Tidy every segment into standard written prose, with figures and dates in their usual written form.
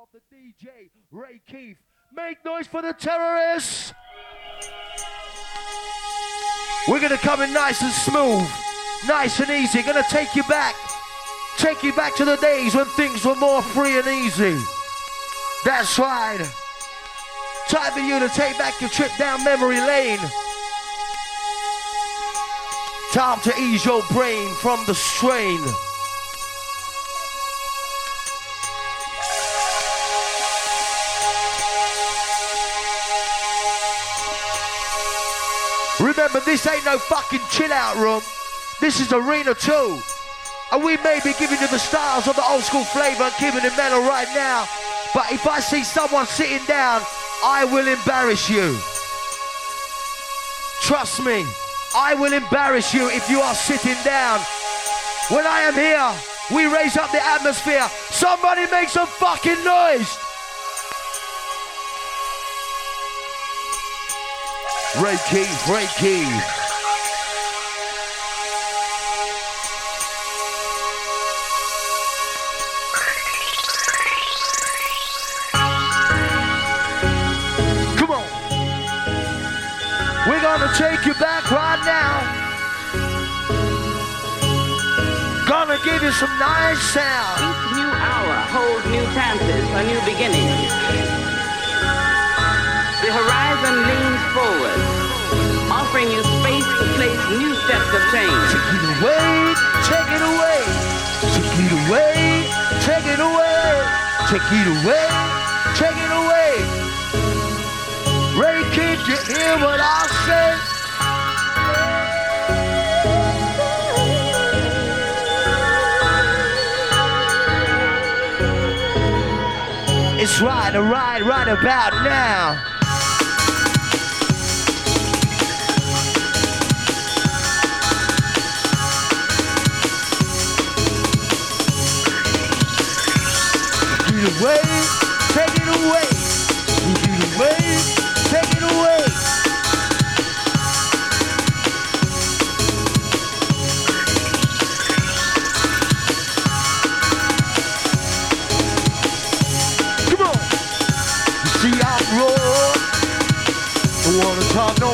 of the DJ, Ray Keith. Make noise for the terrorists! We're gonna come in nice and smooth, nice and easy. Gonna take you back to the days when things were more free and easy. That's right. Time for you to take back your trip down memory lane. Time to ease your brain from the strain. Remember, this ain't no fucking chill out room. This is Arena 2. And we may be giving you the styles of the old school flavor and keeping it mellow right now. But if I see someone sitting down, I will embarrass you. Trust me, I will embarrass you if you are sitting down. When I am here, we raise up the atmosphere. Somebody make some fucking noise. Ray Keith, Ray Keith. Come on. We're gonna take you back right now. Gonna give you some nice sound. Each new hour holds new chances for new beginnings. The horizon leans forward, offering you space to place new steps of change. Take it away, take it away, take it away, take it away, take it away, take it away. Ray Keith, you hear what I say? It's right about now. Away, take it away, take it away, take it away. Come on, you see I roar, don't wanna talk no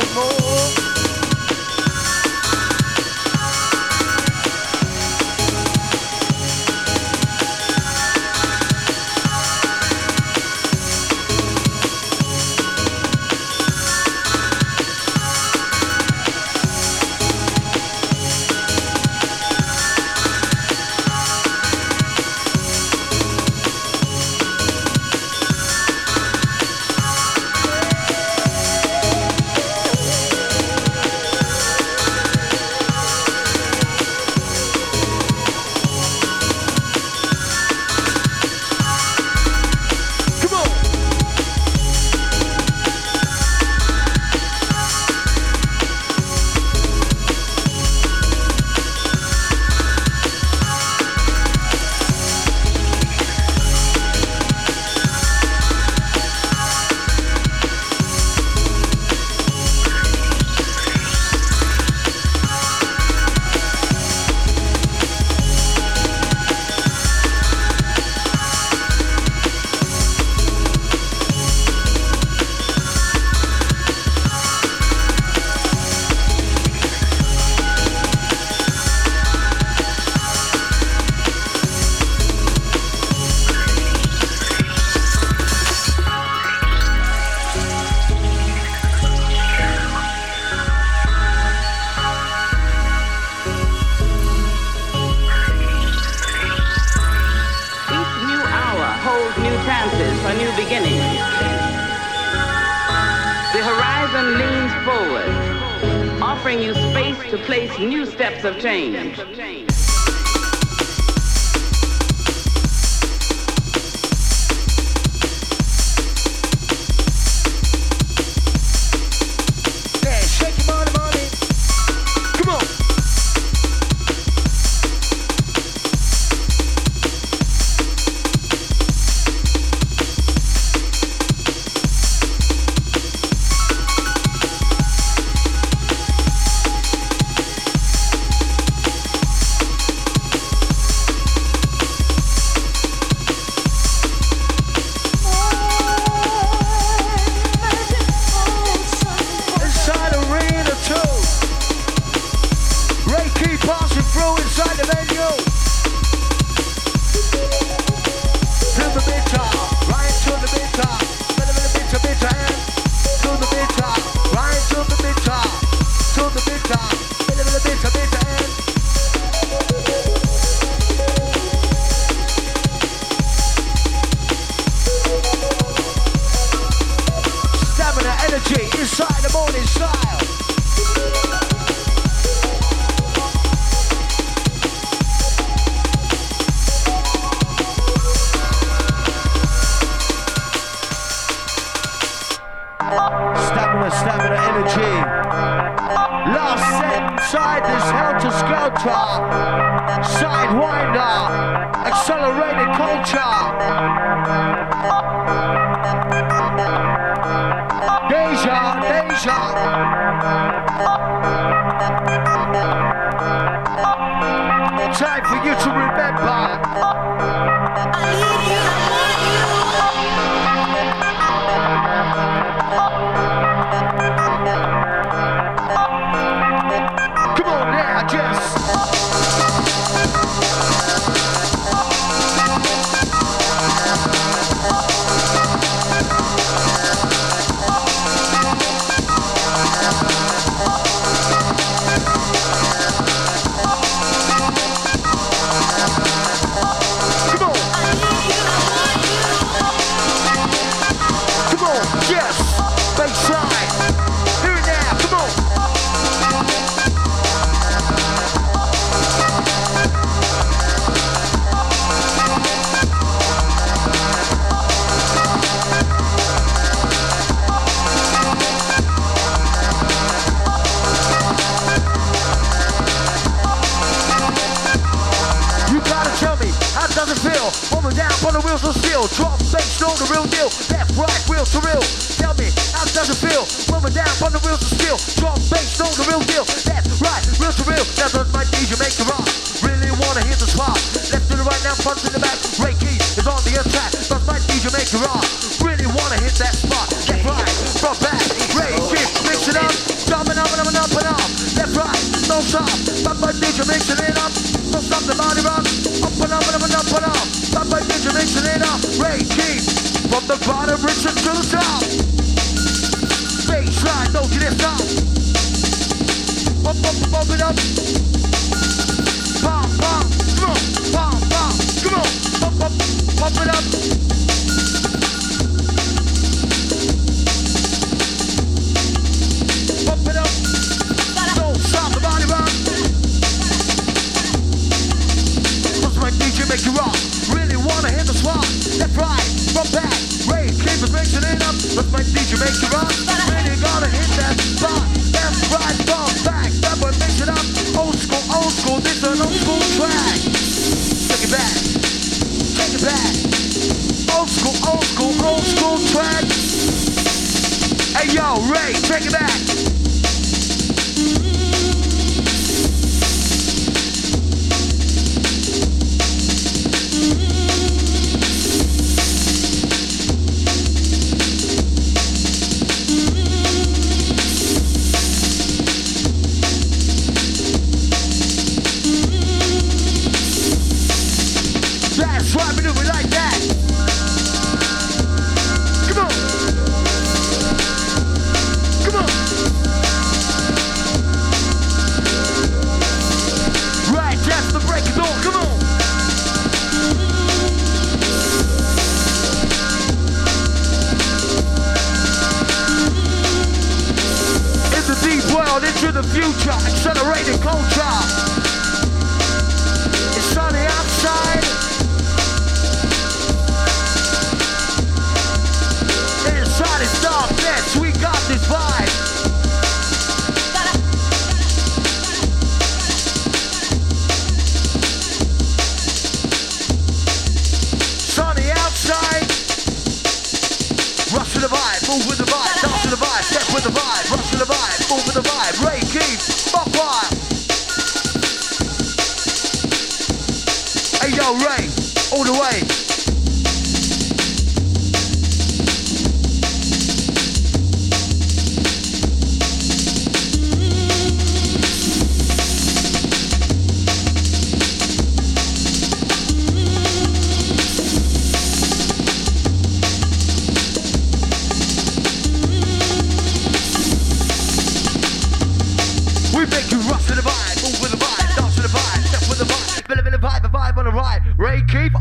of change. morning child. Stamina, energy. Last set, side this helter skelter. Sidewinder, accelerated culture. Deja, Deja. Time for you to remember. I need you, drop bass, know the real deal. Left, right, wheel to real. Tell me, how does it feel? When we're down on the wheels of steel. Drop bass, know the real deal. Left, right, wheel to real. Now does my DJ make the rock? Really wanna hear the spot. Left to the right, now front to the back. Ray Keith is on the attack. Does my DJ make the rock? Really wanna hit that spot. Left, right, front, back. Ray Keith, mix it up. Jumping up and up and up and up. Left, right, no stop. Does my DJ mix it up? No stop the body rock. Up and up and up and up and up. Stop my DJ mixing it up, Ray Keith. From the bottom, Richard to the top. Baseline, don't get it stop. Up, up, up, it up. Pop, pop, come on, pop, pop, come on. Up, up, pop it up. Pop it up. Don't stop the body rock. What's my DJ make you rock? Wanna hit the swap, left, right, from back. Ray Keith is mixing it up. Let my DJ make you rock. Really gonna hit that spot. Left, right, from back. That boy mix it up. Old school, this an old school track. Take it back, take it back. Old school, old school, old school track. Hey yo, Ray, take it back.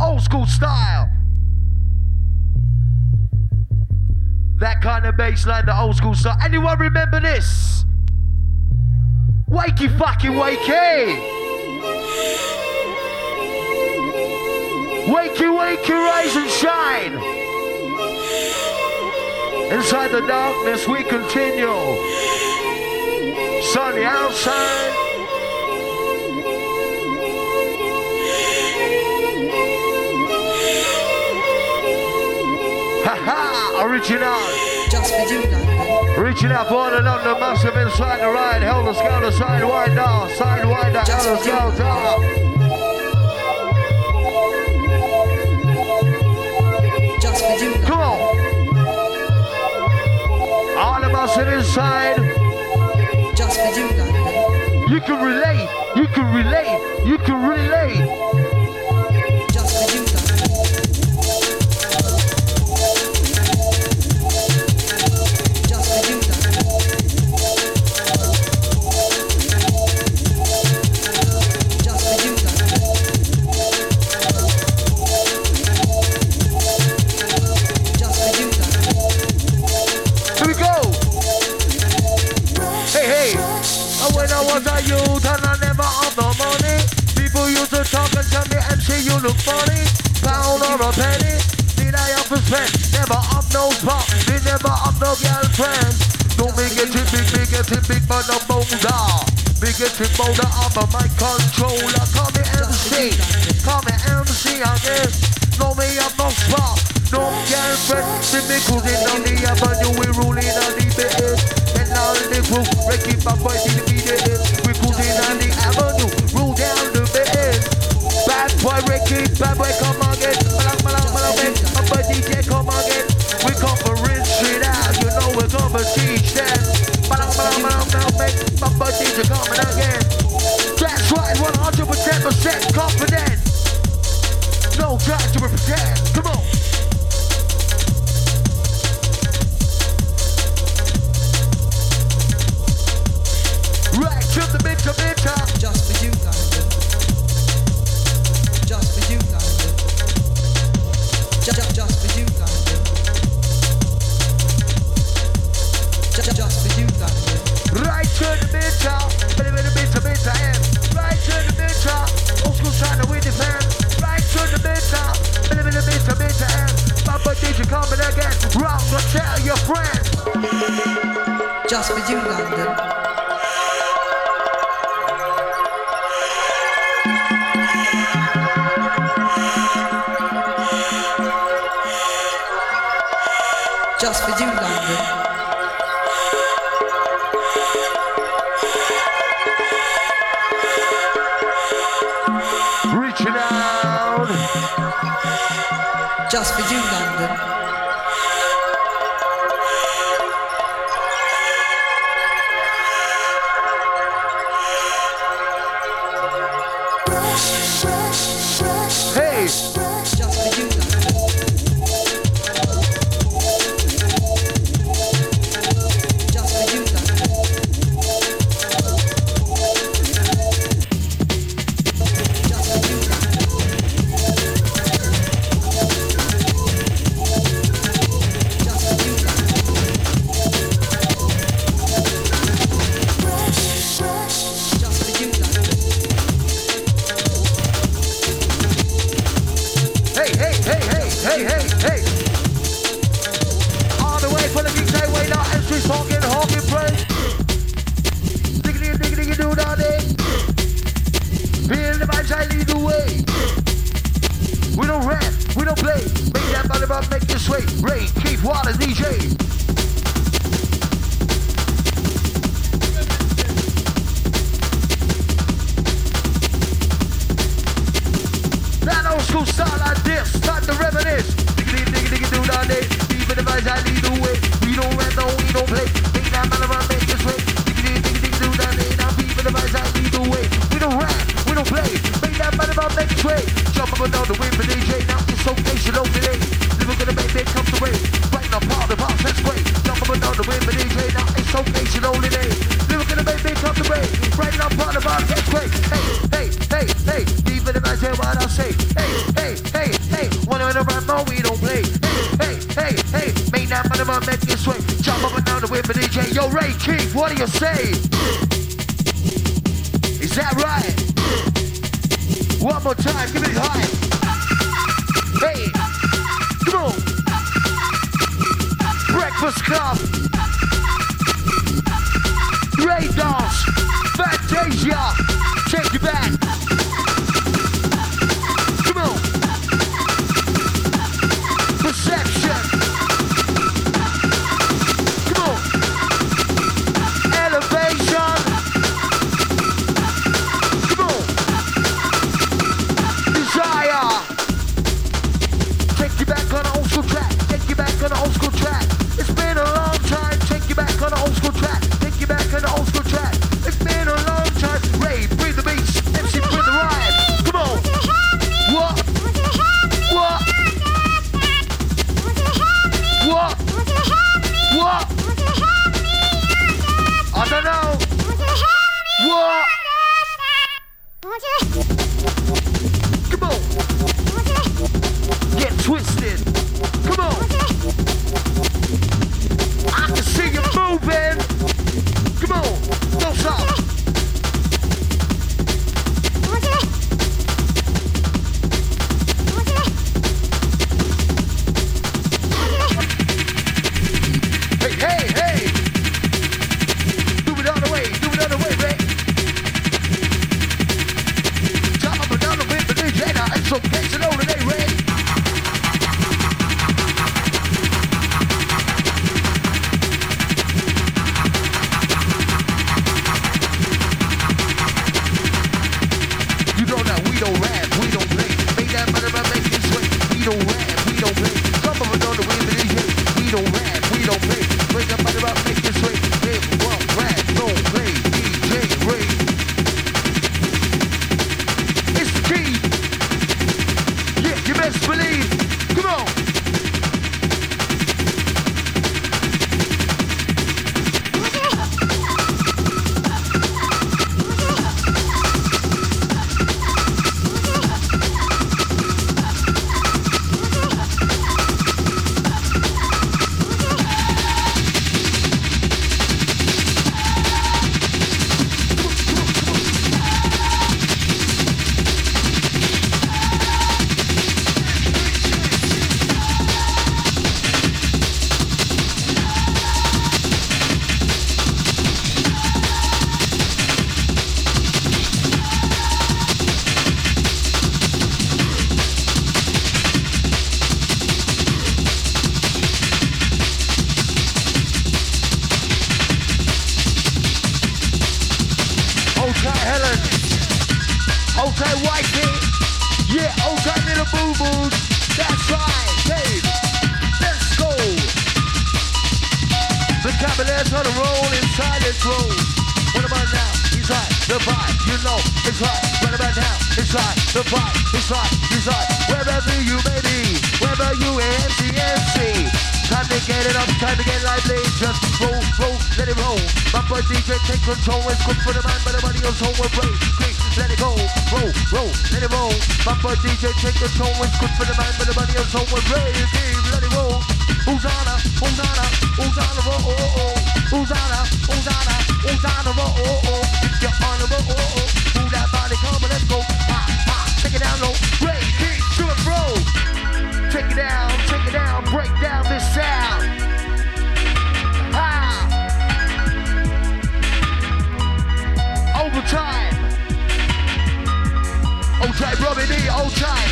Old school style. That kind of bass line, the old school stuff. Anyone remember this? Wakey fucking wakey! Wakey wakey, rise and shine! Inside the darkness we continue. Sunny outside. Original. Just for you, London. Reaching up all the London, massive inside the ride. Held the scale, the sidewinder, held the scale down. Just for you, London. Come on. All of us inside. Just for you, London. You can relate, you can relate, you can relate. Look funny, pound or a penny, did I have to spend? Never up no pop, we never up no girlfriend. Don't make it too big, make it too big, but no boulder. Make it too boulder, I'm a mic controller. Call me MC, call me MC, I guess. No me up no spot, no girlfriend. See me cruising on the avenue, we rolling on the BS. And now the crew, Ricky Bob, I see the BDS. We cruising on the avenue, roll down the BS. Bad boy Ricky, bad boy come again. Malang, up a DJ come again. We come for rinse it out, you know we're gonna teach them. Malang, up a DJ coming again. That's right, 100% confident. No time to pretend, come on. Right, jump the mid to mid top. Just for you guys. Just for you, London. Just for you, London. Just for you, London. Right to the bitter, bitter end. Right to the bitter, old school China we defend. Right to the bitter, bitter end. Papa DJ coming again. Wrong, go tell your friends. Just for you, London. Just for you, London. Reaching out. Just for you, London. Hey. Just for you, London. Ray Keith, what a DJ! That old school style like this, start to reminisce. Diggity do that day, leave the device I lead the way. We don't rent, no, we don't play. Make that man around, make this way. Diggity do that day, now leave the device I lead the way. We don't rap, we don't play. Make that man around, make this way. Jump up and down the way for DJ, now it's okay, so don't delay. We're gonna make it come to way. Right now, part of our sense way. Jump up and down the way, but DJ now it's so patient only day. We're gonna make it come to way. Right now, part of our sense way. Hey. Leave it in my head what I say. Hey. Wanna run around, no, we don't play. Hey. Make that money, make this for DJ. Yo, Ray Keith, what do you say? Is that right? One more time, give it high. Hey, come on. Breakfast Club. Ray Dance. Fantasia. Take it back. Take control, it's good for the man, but the money is over. Ray Keith, let it roll. Usana, Usana, Usana, oh oh oh. Usana, Usana, Usana, oh oh oh. If you're on the roll, oh oh. Move that body, come on, let's go. Ah ah, take it down low. Ray Keith, do it, bro. Take it down, break down this sound. Ah. Overtime. Old time, Robbie D, old time.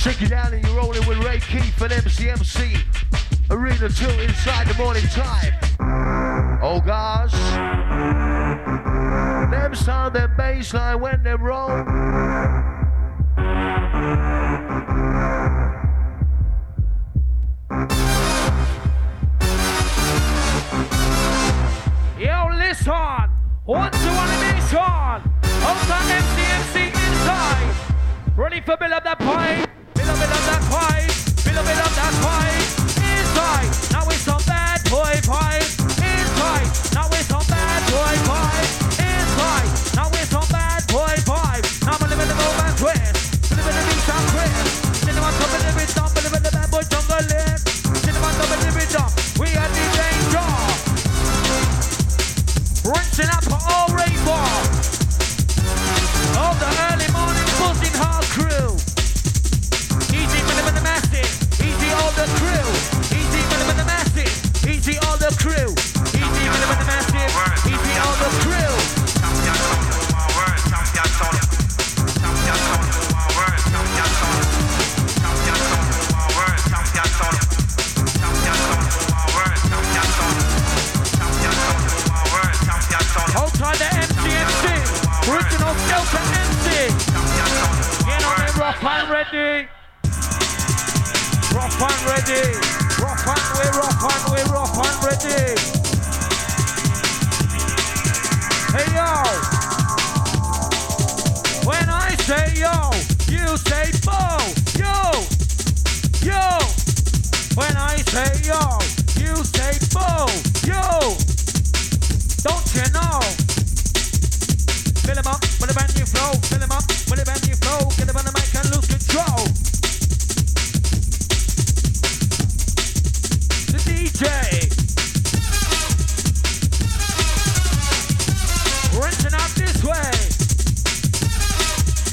Shake it down and you're rolling with Ray Keith and MC MC. Arena 2 inside the morning time. Oh gosh. Them sound, them bassline when they roll. Yo, listen. One, two, one, mission. Outside MC MC inside. Ready for build up that pipe. Build up that pipe. Build up that pipe. Inside. Now it's some bad boy pipe. Inside. Now it's some bad boy pipe. Inside. Now it's some bad boy pipe. Now I'm living in the moment twist. Living in the beach and twist. Cinema top in the beach dump. Living in the bad boy jungle lift. Cinema top in the beach dump. We are DJ John. Rinsing up for all Ray Bar. Of the early morning buzzing hard crew. Easy for the masses, easy all the crew. Easy for the masses, easy all the crew. Easy for the masses, easy all the crew. Hold tight to MC, original Delta MC. Rough and ready. Rough and ready. Rough and we're rough and we're rough and ready. Hey yo. When I say yo, you say bo. Yo. Yo. When I say yo, you say bo. Yo. Don't you know? Fill him up with a brand new flow. Fill him up with a brand new flow. Get him on the mic and lose control. The DJ rinsing out this way.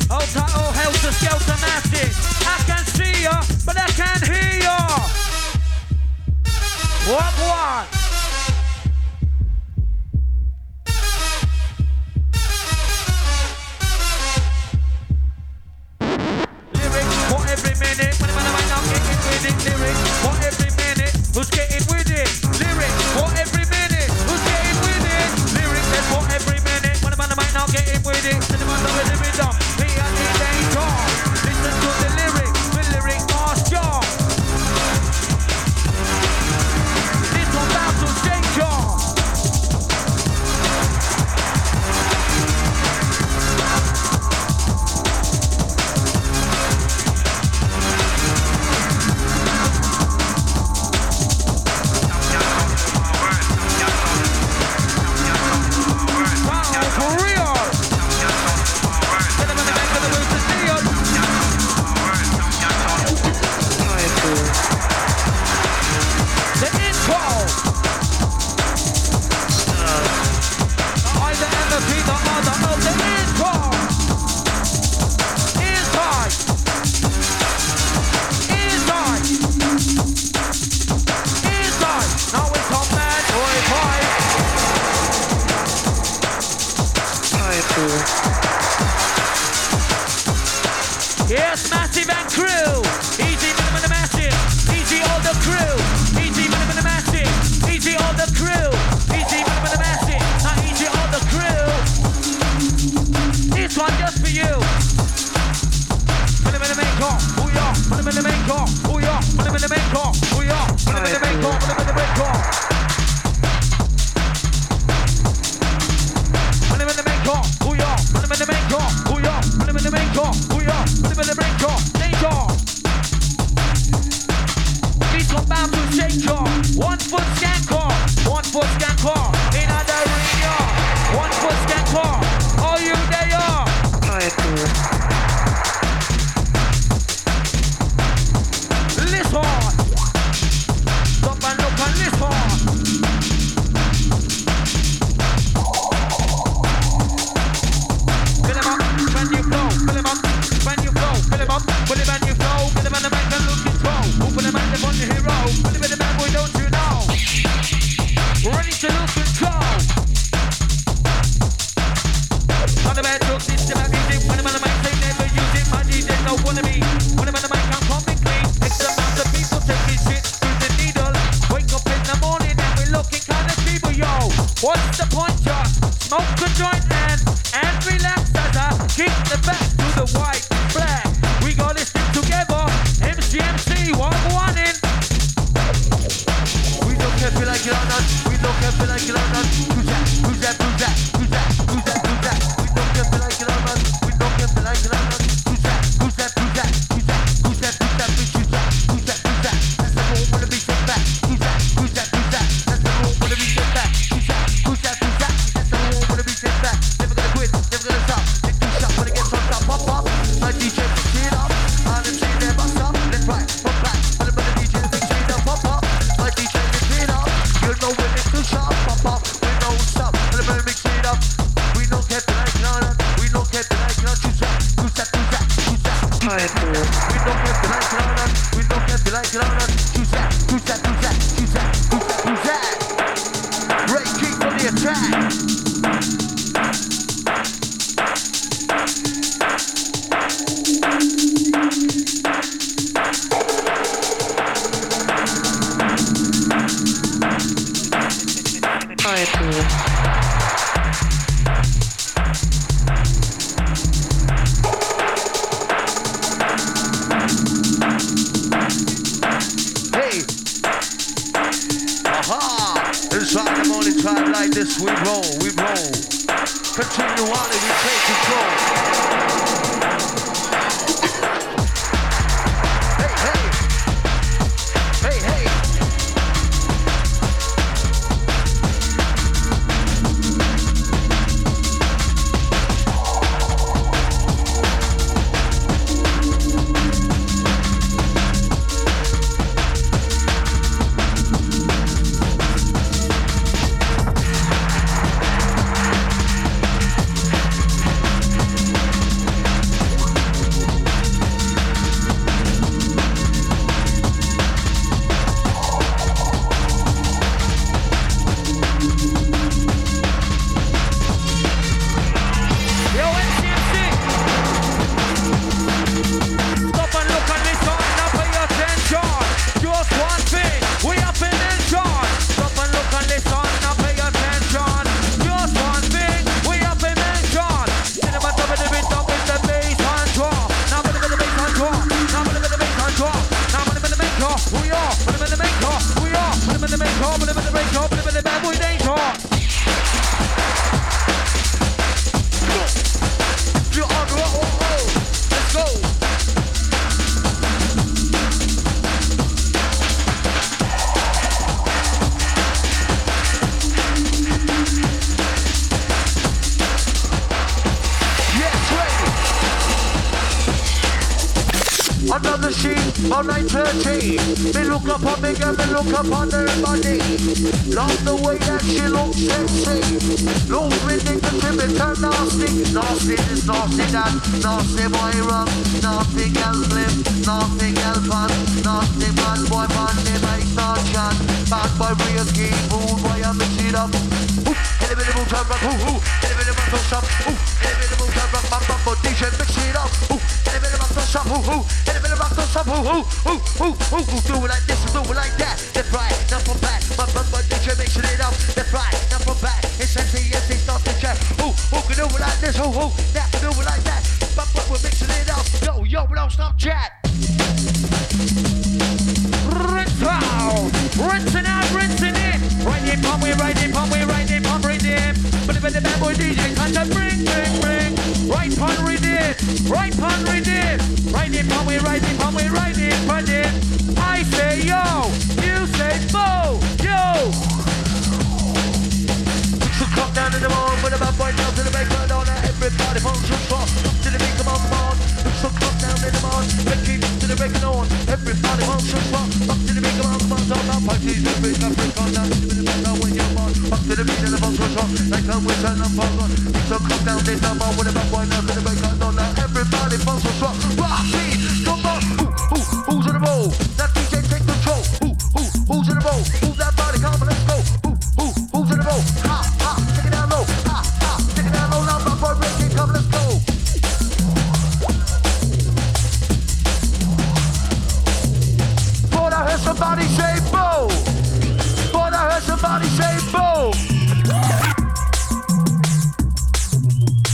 Oh, tight, oh, helter skelter massive. I can see ya, but I can't hear ya. What? Who's that? Ray Keith on the attack.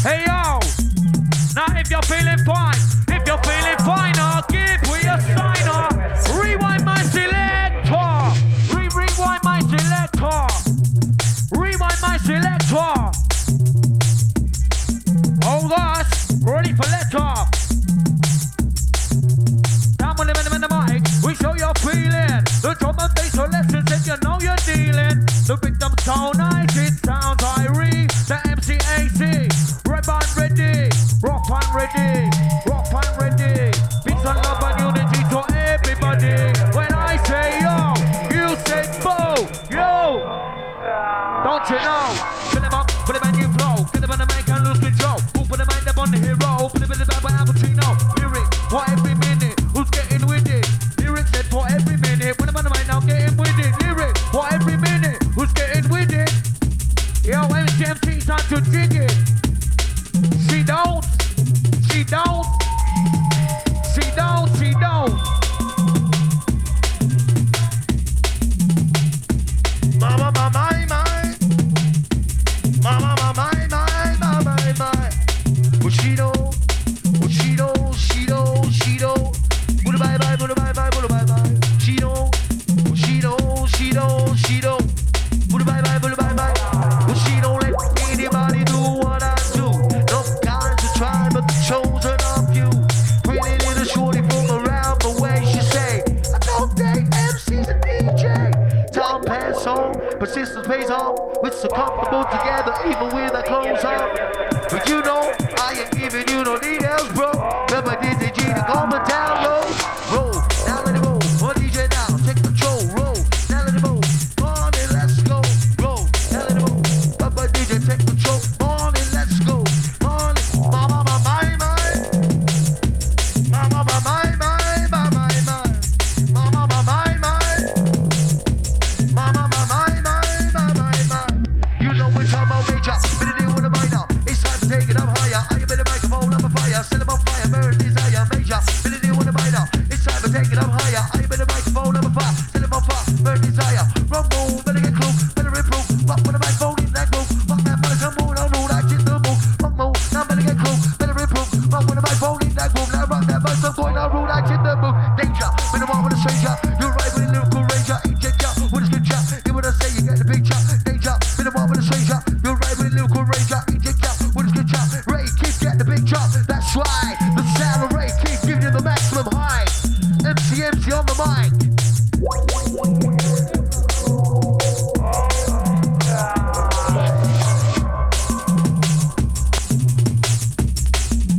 Hey, yo! distance pays off. We're so comfortable together even with our clothes on. But you know, I ain't giving you no details, bro. Remember did the G to come and down low. Roll, now let it roll. One DJ down, take control. Roll, now let it roll. Morning, let's go. Roll, now let it roll. Remember DJ, take control. Morning, let's go. Morning, my, my, my, my, my. My, my, my, my. Take it up higher, I better microphone, I'm a fire, set him on fire, burn desire, rumble, better get close, better improve, fuck with a microphone in that groove, fuck that money, come on, I know that shit the move, fuck move, now better get close, better improve, fuck with a microphone in that groove, now rock that monster boy, now rule that shit the move, danger, better walk with a stranger, you're right with a lyrical ranger, ain't check out, what is good job, you wanna say, you get the picture, danger, better walk with a stranger, you're right with a lyrical ranger, ain't check out, what is good job, Ray Keith, get the picture, that's right, the sound of Ray Keith, giving you the maximum high. MC MC on the mic.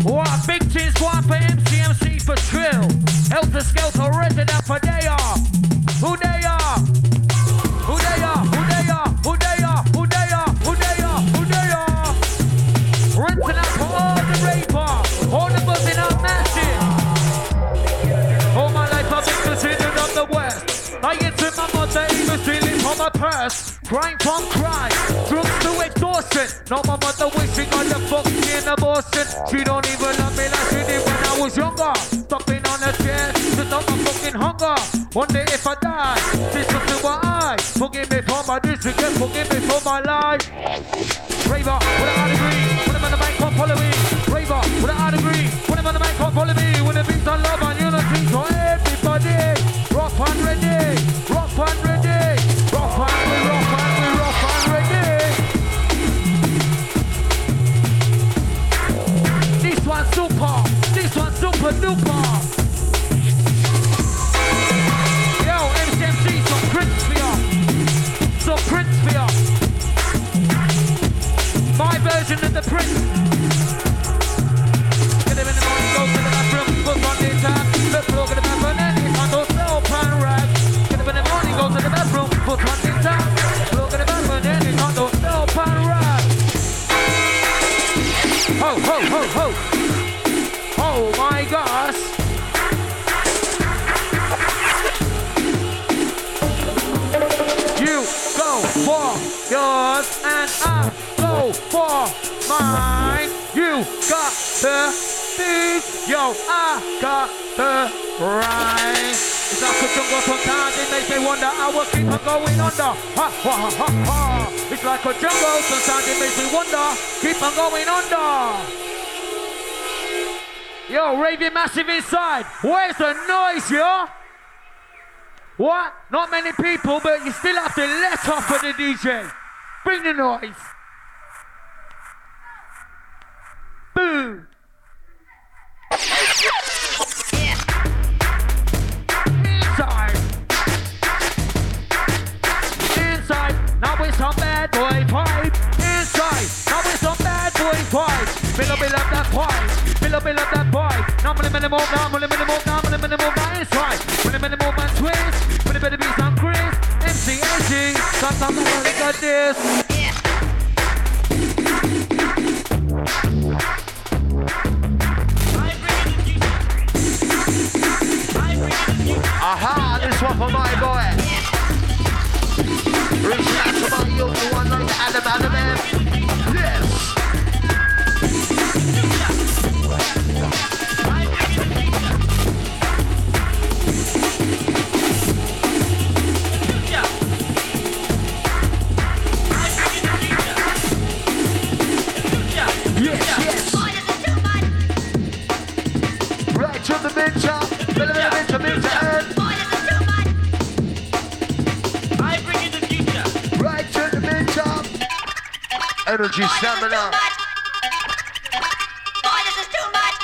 Alright, big cheers, one for MC MC for Trill. Helter Skelter resident for they are. Who they are? Who they are? Who they are? Who they are? Who they are? Who they are? Who they are? Renting up for all the raver, all the buzzing up massive. All my life I've been considered on the West. I get to my mother, even stealing from my purse. Crying from crime, drugs to exhaustion. Now my mother wishing on the fucking abortion. She don't even love me like she did when I was younger. Stopping on her chest, to numb my fucking hunger. One day if I die, this will do my eyes. Forgive me for my disrespect, forgive me for my life. Raver, with a hard degree, put him on the mic, come follow me. Raver, with a hard degree, put him on the mic, come follow me. With a beat on love and unity. So everybody, rough and ready, rough and ready, rough and we rough and we rough and ready. This one's super duper. Yo, MC MC, some prints for ya, some prints for ya. My version of the prince. Get him in the morning, go to the bathroom, book on the time. The floor to the bathroom and it's on those slow pan rags. Get up in the morning, go to the bathroom, put on the time. Floor to the bathroom and it's on those slow pan rags. Ho, ho, ho, ho. Oh my gosh. You go for yours and I go for mine. You got the beat. Yo, I got the right. It's not good to go sometimes, it makes me wonder. I will keep on going under. Ha ha ha ha. It's like a jungle, sometimes it makes me wonder. Keep on going under. Yo, raving massive inside. Where's the noise, yo? What? Not many people, but you still have to let off for the DJ. Bring the noise. Boom. Yeah. Inside. Inside. Now it's some bad boy vibe. Inside. Now it's some bad boy vibe. Fill up that vibe. Fill up that vibe. Now we're gonna move down. We're gonna move down. We're gonna move down. Inside. We're gonna move and twist. We're gonna be some Chris. MC MC. Sometimes I only got this. Yeah. Aha, this one for my boy. Reach out to my young one like Adam M. Yes. Yes, yes. Right to the mid-top. Energy, boy, stamina. Boy, this is too much.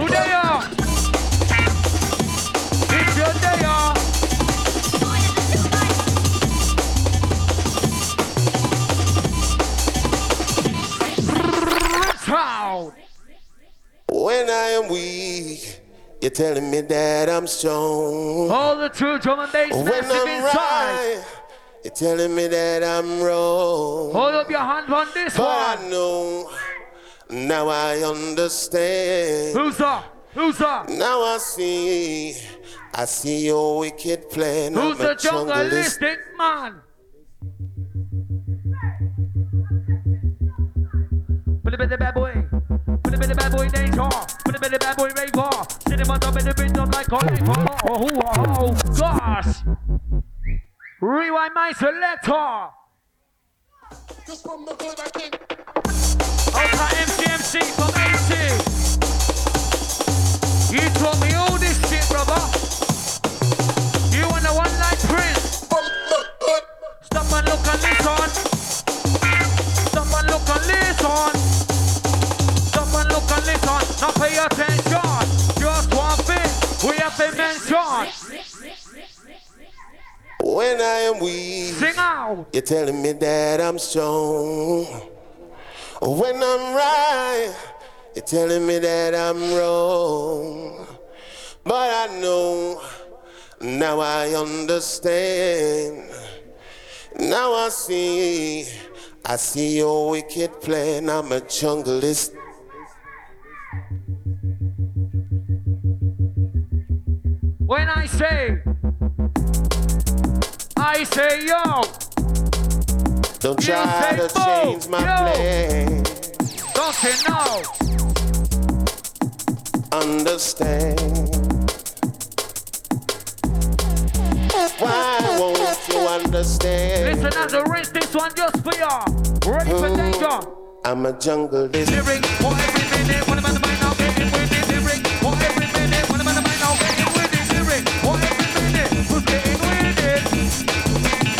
Who they are? It's your day off. When I am weak, you're telling me that I'm strong. All the true drum and bass when I'm inside. Right, you're telling me that I'm wrong. Hold up your hand on this but one. I know. Now I understand. Who's up? Who's up? Now I see your wicked plan. Who's the jungleistic man? Put a bit of bad boy. Put a bit of bad boy in put a bit of bad boy Ray Car. Sit him on top of the bridge like oh gosh. Rewind my selector. Just from the club, I think. Opa MC MC from ATEEZ. You taught me all this shit, brother. You want a one night prince. Stop and look and listen. Stop and look and listen. Stop and look and listen. Now pay attention. Just one thing we have to mention. When I am weak, sing out. You're telling me that I'm strong. When I'm right, you're telling me that I'm wrong. But I know, now I understand. Now I see your wicked plan. I'm a jungleist. When I say yo. Don't you try to move. Change my plan. Don't say no. Understand. Why won't you understand? Listen as I rinse this one just for y'all. Ready for danger. I'm a jungle. This lyric for every minute. What about the mind now? Get it with this lyric for every minute. What about the mind now? Get it with this lyric for every minute. Who's getting with it?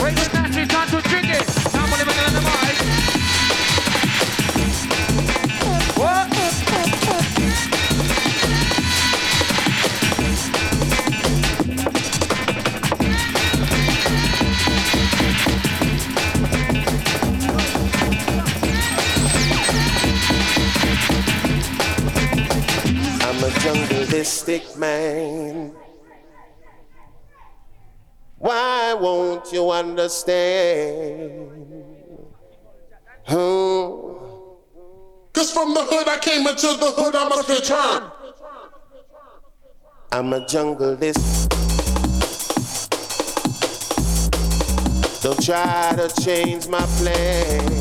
Break the match, it's time to drink it. Jungleistic man, why won't you understand? Cause from the hood I came into the hood I must return. I'm a jungleist. Don't try to change my plan.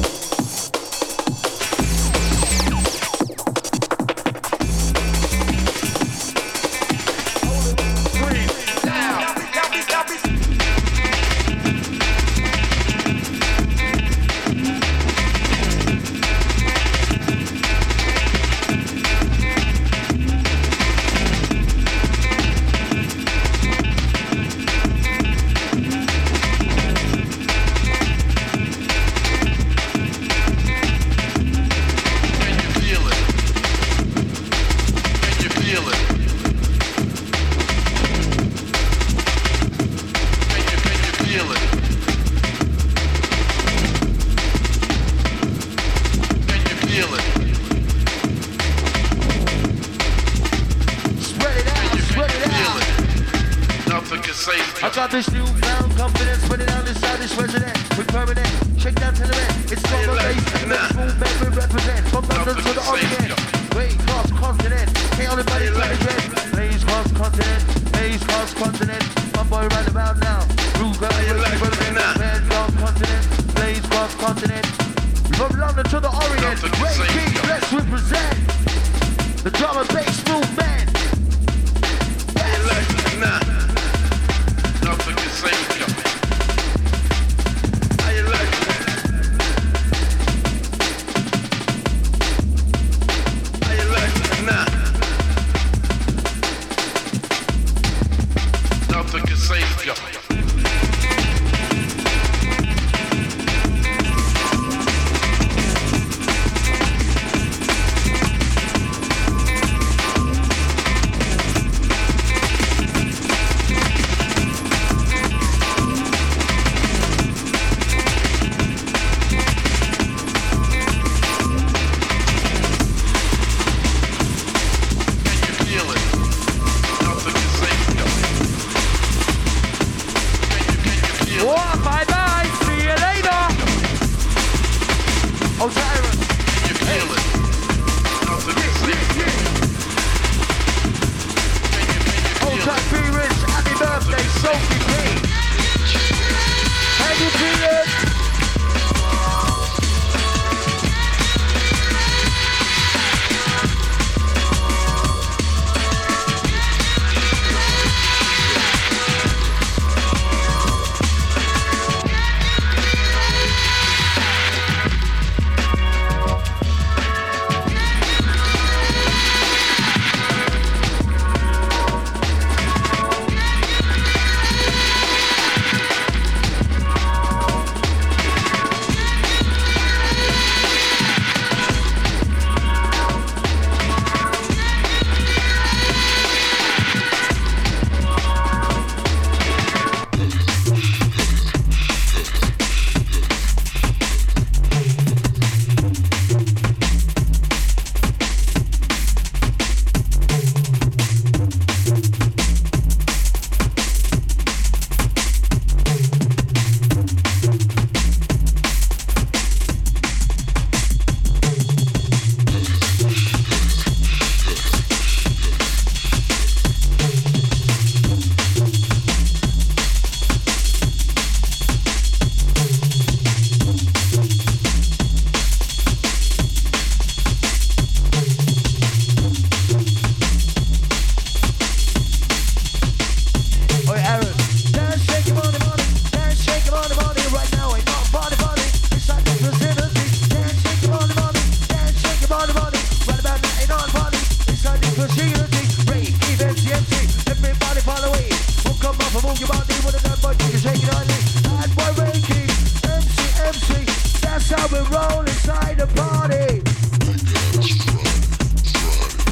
opportunity. Ray Keith, MC MC, everybody fall away. Hook up, move, move your body with a dead boy, you can shake it on me. Bad boy Ray Keith, MC MC, that's how we roll inside the party.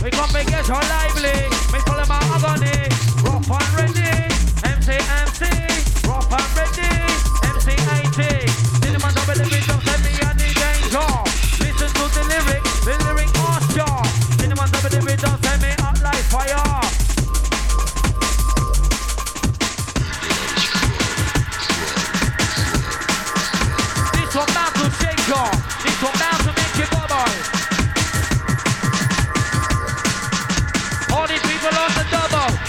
We got me get so lively, we call them our agony. Rough and ready, MC MC, rough and ready, MC ATEEZ. Didn't matter whether we don't send me any danger. Listen to the lyric monster. Didn't matter whether we don't send me out like fire. This one bound to shake you, this one bound to make you bubble.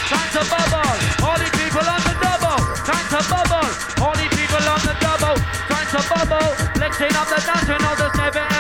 Time to bubble, all the people on the double. Time to bubble, all the people on the double. Time to bubble, flexing up the dance, you know this never ends.